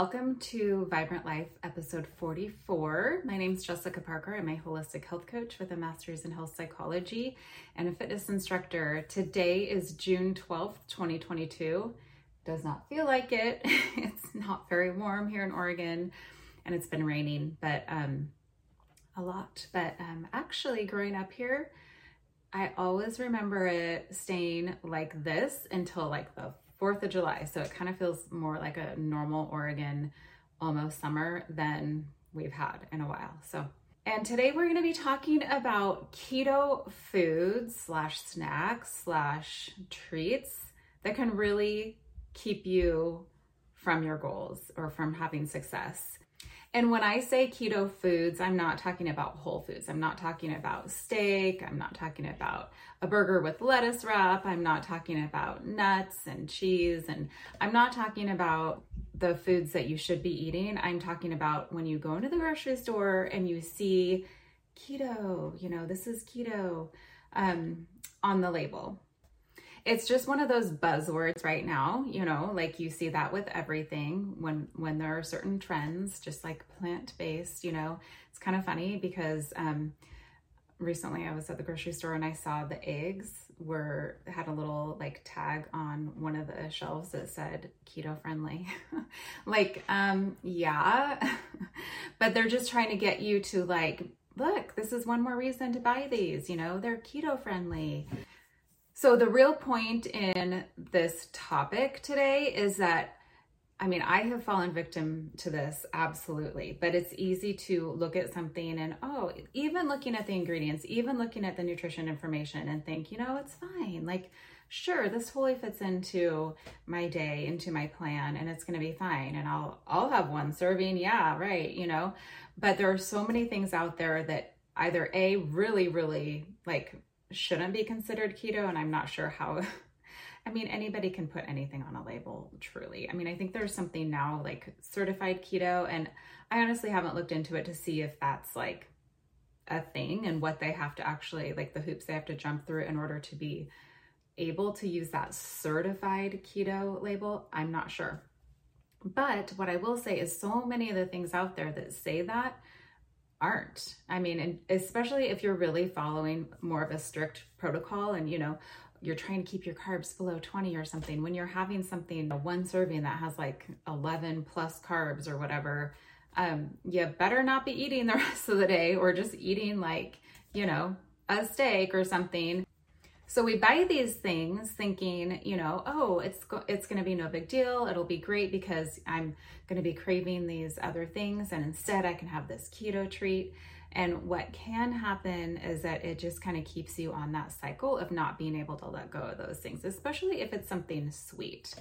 Welcome to Vibrant Life, episode 44. My name's Jessica Parker. I'm a holistic health coach with a master's in health psychology and a fitness instructor. Today is June 12th, 2022. Does not feel like it. It's not very warm here in Oregon, and it's been raining, but a lot. But actually, growing up here, I always remember it staying like this until like the 4th of July. So it kind of feels more like a normal Oregon almost summer than we've had in a while. So, and today we're going to be talking about keto foods slash snacks slash treats that can really keep you from your goals or from having success. And when I say keto foods, I'm not talking about whole foods. I'm not talking about steak. I'm not talking about a burger with lettuce wrap. I'm not talking about nuts and cheese. And I'm not talking about the foods that you should be eating. I'm talking about when you go into the grocery store and you see keto, you know, this is keto on the label. It's just one of those buzzwords right now, you know, like you see that with everything when there are certain trends, just like plant-based, you know. It's kind of funny because recently I was at the grocery store and I saw the eggs had a little like tag on one of the shelves that said keto friendly. Like, yeah, but they're just trying to get you to like, look, this is one more reason to buy these, you know, they're keto friendly. So the real point in this topic today is that, I mean, I have fallen victim to this, absolutely, but it's easy to look at something and, oh, even looking at the ingredients, even looking at the nutrition information and think, you know, it's fine. Like, sure, this totally fits into my day, into my plan, and it's going to be fine. And I'll have one serving. Yeah, right. You know, but there are so many things out there that either A, really, really like shouldn't be considered keto, and I'm not sure how. I mean, anybody can put anything on a label, truly. I mean, I think there's something now like certified keto, and I honestly haven't looked into it to see if that's like a thing and what they have to actually, like the hoops they have to jump through in order to be able to use that certified keto label. I'm not sure. But what I will say is so many of the things out there that say that aren't. I mean, and especially if you're really following more of a strict protocol and, you know, you're trying to keep your carbs below 20 or something, when you're having something, one serving that has like 11 plus carbs or whatever, you better not be eating the rest of the day or just eating like, you know, a steak or something. So we buy these things thinking, you know, oh, it's going to be no big deal. It'll be great because I'm going to be craving these other things. And instead I can have this keto treat. And what can happen is that it just kind of keeps you on that cycle of not being able to let go of those things, especially if it's something sweet.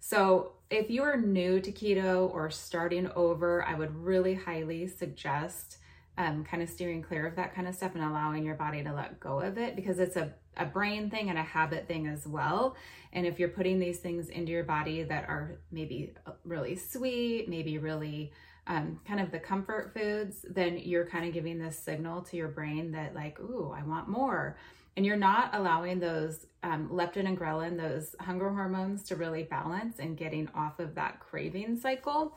So if you're new to keto or starting over, I would really highly suggest kind of steering clear of that kind of stuff and allowing your body to let go of it, because it's a brain thing and a habit thing as well. And if you're putting these things into your body that are maybe really sweet, maybe really kind of the comfort foods, then you're kind of giving this signal to your brain that like, ooh, I want more. And you're not allowing those leptin and ghrelin, those hunger hormones, to really balance and getting off of that craving cycle.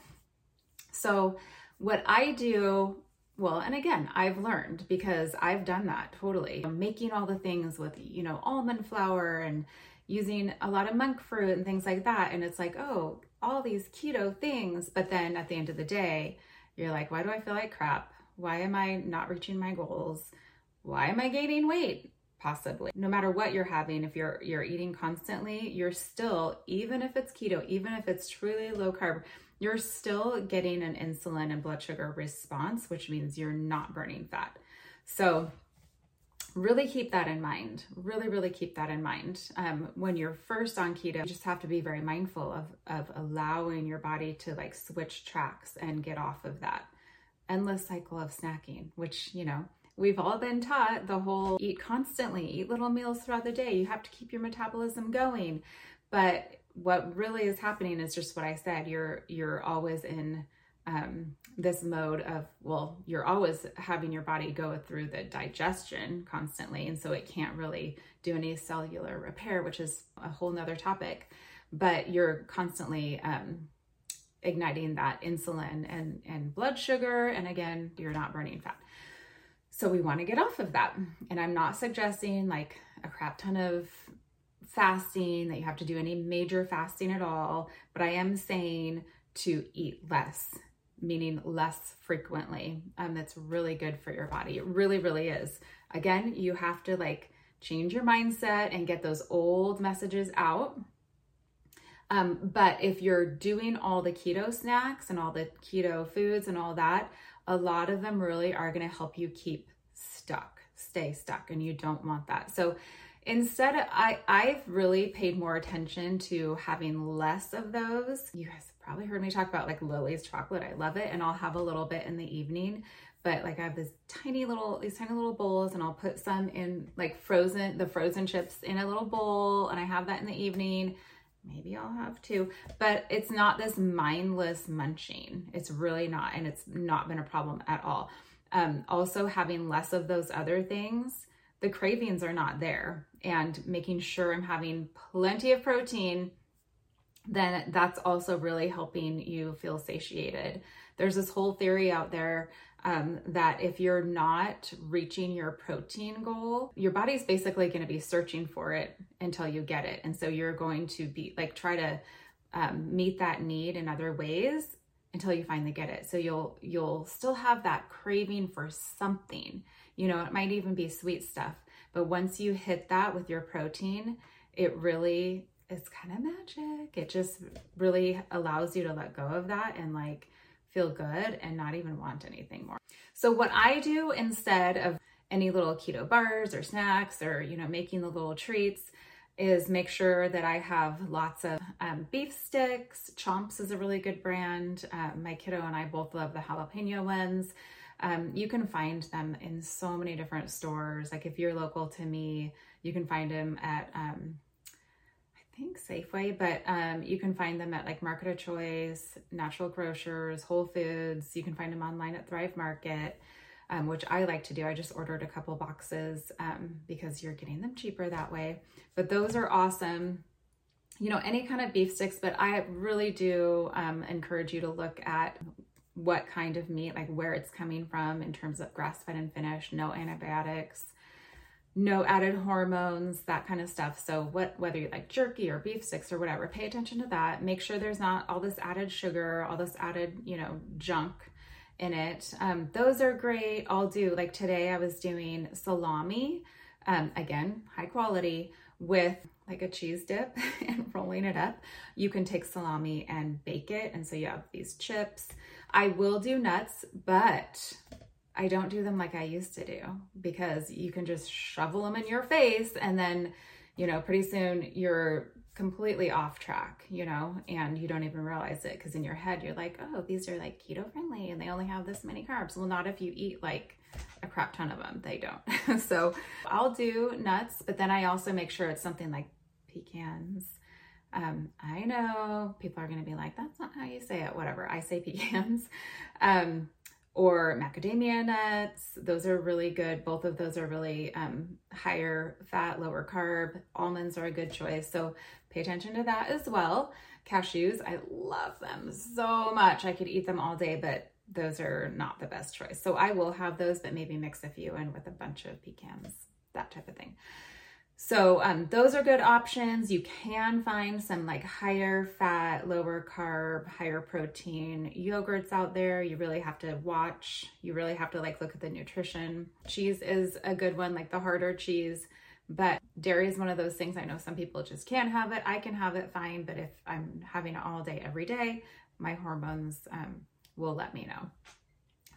So what I do, well, and again, I've learned because I've done that totally. I'm making all the things with, you know, almond flour and using a lot of monk fruit and things like that. And it's like, oh, all these keto things. But then at the end of the day, you're like, why do I feel like crap? Why am I not reaching my goals? Why am I gaining weight? Possibly. No matter what you're having, if you're eating constantly, you're still, even if it's keto, even if it's truly low carb, you're still getting an insulin and blood sugar response, which means you're not burning fat. So really keep that in mind. Really, really keep that in mind. When you're first on keto, you just have to be very mindful of allowing your body to like switch tracks and get off of that endless cycle of snacking, which, you know, we've all been taught the whole eat constantly, eat little meals throughout the day. You have to keep your metabolism going. But what really is happening is just what I said. You're always in this mode of, well, you're always having your body go through the digestion constantly. And so it can't really do any cellular repair, which is a whole nother topic, but you're constantly igniting that insulin and blood sugar. And again, you're not burning fat. So we want to get off of that. And I'm not suggesting like a crap ton of fasting, that you have to do any major fasting at all, but I am saying to eat less, meaning less frequently. That's really good for your body. It really, really is. Again, you have to like change your mindset and get those old messages out. But if you're doing all the keto snacks and all the keto foods and all that, a lot of them really are going to help you keep stuck, stay stuck, and you don't want that. So instead, I've really paid more attention to having less of those. You guys probably heard me talk about like Lily's chocolate. I love it. And I'll have a little bit in the evening, but like I have this tiny little bowls, and I'll put some in like the frozen chips in a little bowl. And I have that in the evening. Maybe I'll have to, but it's not this mindless munching. It's really not. And it's not been a problem at all. Also having less of those other things, the cravings are not there, and making sure I'm having plenty of protein, then that's also really helping you feel satiated. There's this whole theory out there that if you're not reaching your protein goal, your body's basically going to be searching for it until you get it. And so you're going to be like, try to meet that need in other ways until you finally get it. So you'll still have that craving for something, you know, it might even be sweet stuff, but once you hit that with your protein, it really is kind of magic. It just really allows you to let go of that and like feel good and not even want anything more. So what I do instead of any little keto bars or snacks or, you know, making the little treats is make sure that I have lots of beef sticks. Chomps is a really good brand. My kiddo and I both love the jalapeno ones. You can find them in so many different stores. Like if you're local to me, you can find them at, I think Safeway, but you can find them at like Market of Choice, Natural Grocers, Whole Foods. You can find them online at Thrive Market, which I like to do. I just ordered a couple boxes because you're getting them cheaper that way. But those are awesome. You know, any kind of beef sticks, but I really do encourage you to look at what kind of meat, like where it's coming from in terms of grass-fed and finished, no antibiotics, no added hormones, that kind of stuff. So whether you like jerky or beef sticks or whatever, pay attention to that. Make sure there's not all this added sugar, all this added, you know, junk in it. Those are great. I'll do like today I was doing salami, again, high quality, with like a cheese dip and rolling it up. You can take salami and bake it. And so you have these chips. I will do nuts, but I don't do them like I used to do, because you can just shovel them in your face and then, you know, pretty soon you're completely off track, you know, and you don't even realize it, because in your head you're like, oh, these are like keto friendly and they only have this many carbs. Well, not if you eat like a crap ton of them, they don't. So I'll do nuts, but then I also make sure it's something like pecans. I know people are going to be like, that's not how you say it, whatever. I say pecans. Or macadamia nuts. Those are really good. Both of those are really higher fat, lower carb. Almonds are a good choice. So pay attention to that as well. Cashews, I love them so much. I could eat them all day, but those are not the best choice. So I will have those, but maybe mix a few in with a bunch of pecans, that type of thing. So those are good options. You can find some like higher fat, lower carb, higher protein yogurts out there. You really have to watch. You really have to like look at the nutrition. Cheese is a good one, like the harder cheese, but dairy is one of those things. I know some people just can't have it. I can have it fine, but if I'm having it all day, every day, my hormones will let me know.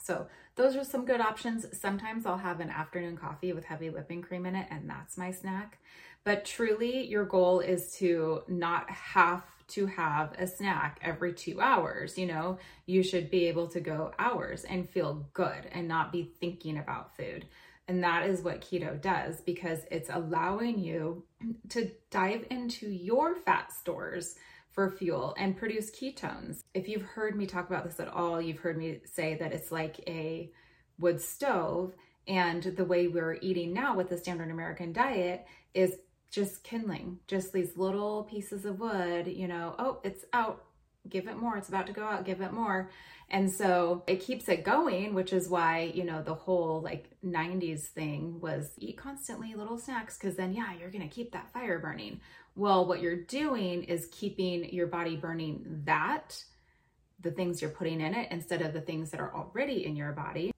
So those are some good options. Sometimes I'll have an afternoon coffee with heavy whipping cream in it, and that's my snack. But truly, your goal is to not have to have a snack every 2 hours. You know, you should be able to go hours and feel good and not be thinking about food. And that is what keto does, because it's allowing you to dive into your fat stores for fuel and produce ketones. If you've heard me talk about this at all, you've heard me say that it's like a wood stove, and the way we're eating now with the standard American diet is just kindling, just these little pieces of wood, you know, oh, it's out, give it more, it's about to go out, give it more. And so it keeps it going, which is why, you know, the whole like 90s thing was eat constantly little snacks, because then, yeah, you're going to keep that fire burning. Well, what you're doing is keeping your body burning the things you're putting in it instead of the things that are already in your body.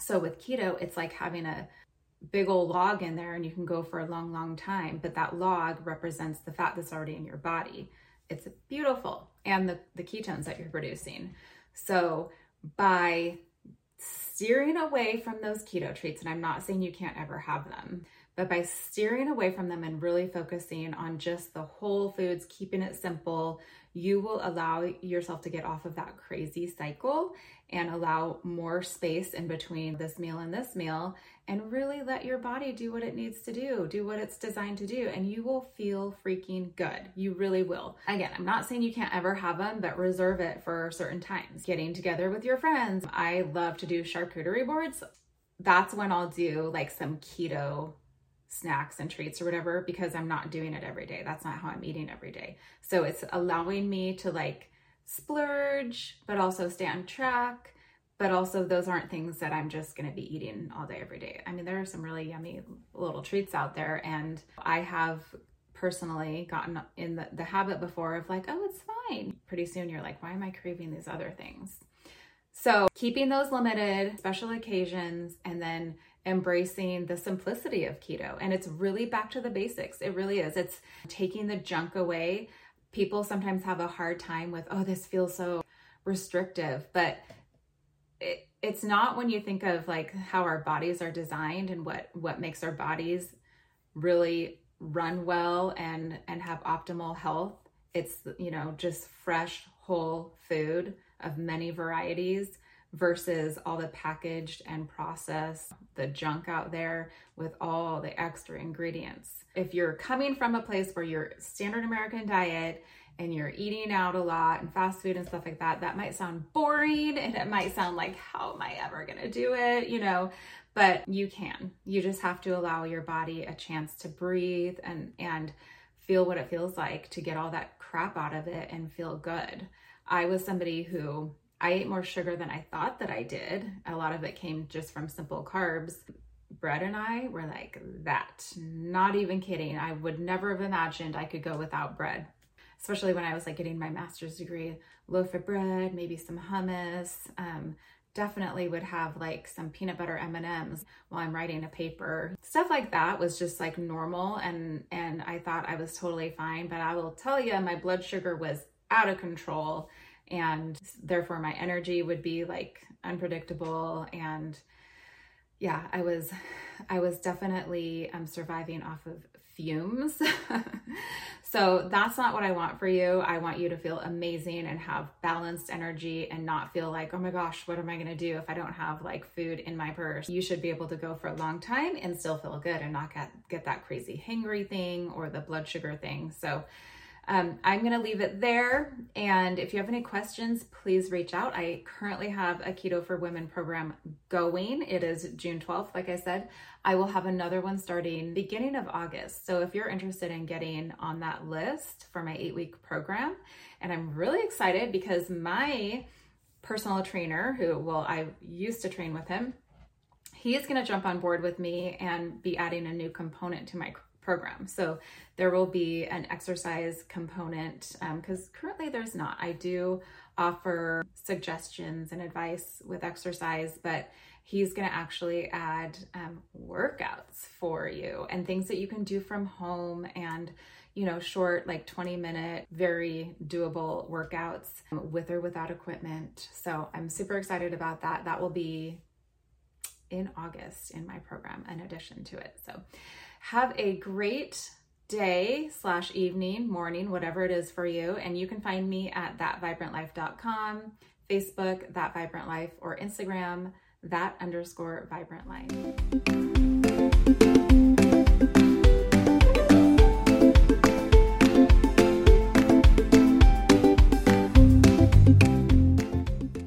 So with keto, it's like having a big old log in there and you can go for a long, long time, but that log represents the fat that's already in your body. It's beautiful. And the ketones that you're producing. So by steering away from those keto treats, and I'm not saying you can't ever have them, but by steering away from them and really focusing on just the whole foods, keeping it simple, you will allow yourself to get off of that crazy cycle and allow more space in between this meal and this meal, and really let your body do what it needs to do what it's designed to do, and you will feel freaking good. You really will. Again, I'm not saying you can't ever have them, but reserve it for certain times. Getting together with your friends. I love to do charcuterie boards. That's when I'll do like some keto snacks and treats or whatever, because I'm not doing it every day. That's not how I'm eating every day. So it's allowing me to like splurge, but also stay on track. But also those aren't things that I'm just going to be eating all day, every day. I mean, there are some really yummy little treats out there. And I have personally gotten in the habit before of like, oh, it's fine. Pretty soon you're like, why am I craving these other things? So keeping those limited, special occasions, and then embracing the simplicity of keto. And it's really back to the basics. It really is. It's taking the junk away. People sometimes have a hard time with, oh, this feels so restrictive, but it's not when you think of like how our bodies are designed and what makes our bodies really run well and have optimal health. It's, you know, just fresh, whole food of many varieties versus all the packaged and processed, the junk out there with all the extra ingredients. If you're coming from a place where your standard American diet and you're eating out a lot and fast food and stuff like that, that might sound boring and it might sound like, how am I ever gonna do it? You know, but you can. You just have to allow your body a chance to breathe and feel what it feels like to get all that crap out of it and feel good. I was somebody who, I ate more sugar than I thought that I did. A lot of it came just from simple carbs. Brett and I were like that, not even kidding. I would never have imagined I could go without bread, especially when I was like getting my master's degree. Loaf of bread, maybe some hummus, definitely would have like some peanut butter M&Ms while I'm writing a paper. Stuff like that was just like normal. And I thought I was totally fine, but I will tell you, my blood sugar was out of control, and therefore my energy would be like unpredictable. And yeah, I was definitely surviving off of fumes. So that's not what I want for you. I want you to feel amazing and have balanced energy and not feel like, oh my gosh, what am I going to do if I don't have like food in my purse? You should be able to go for a long time and still feel good and not get that crazy hangry thing or the blood sugar thing. So I'm going to leave it there. And if you have any questions, please reach out. I currently have a Keto for Women program going. It is June 12th. Like I said, I will have another one starting beginning of August. So if you're interested in getting on that list for my 8-week program, and I'm really excited because my personal trainer I used to train with him, he is going to jump on board with me and be adding a new component to my program. So there will be an exercise component because currently there's not. I do offer suggestions and advice with exercise, but he's going to actually add workouts for you and things that you can do from home and, you know, short, like 20-minute, very doable workouts with or without equipment. So I'm super excited about that. That will be in August in my program in addition to it. So have a great day/evening, morning, whatever it is for you. And you can find me at thatvibrantlife.com, Facebook, That Vibrant Life, or Instagram, that_vibrant life.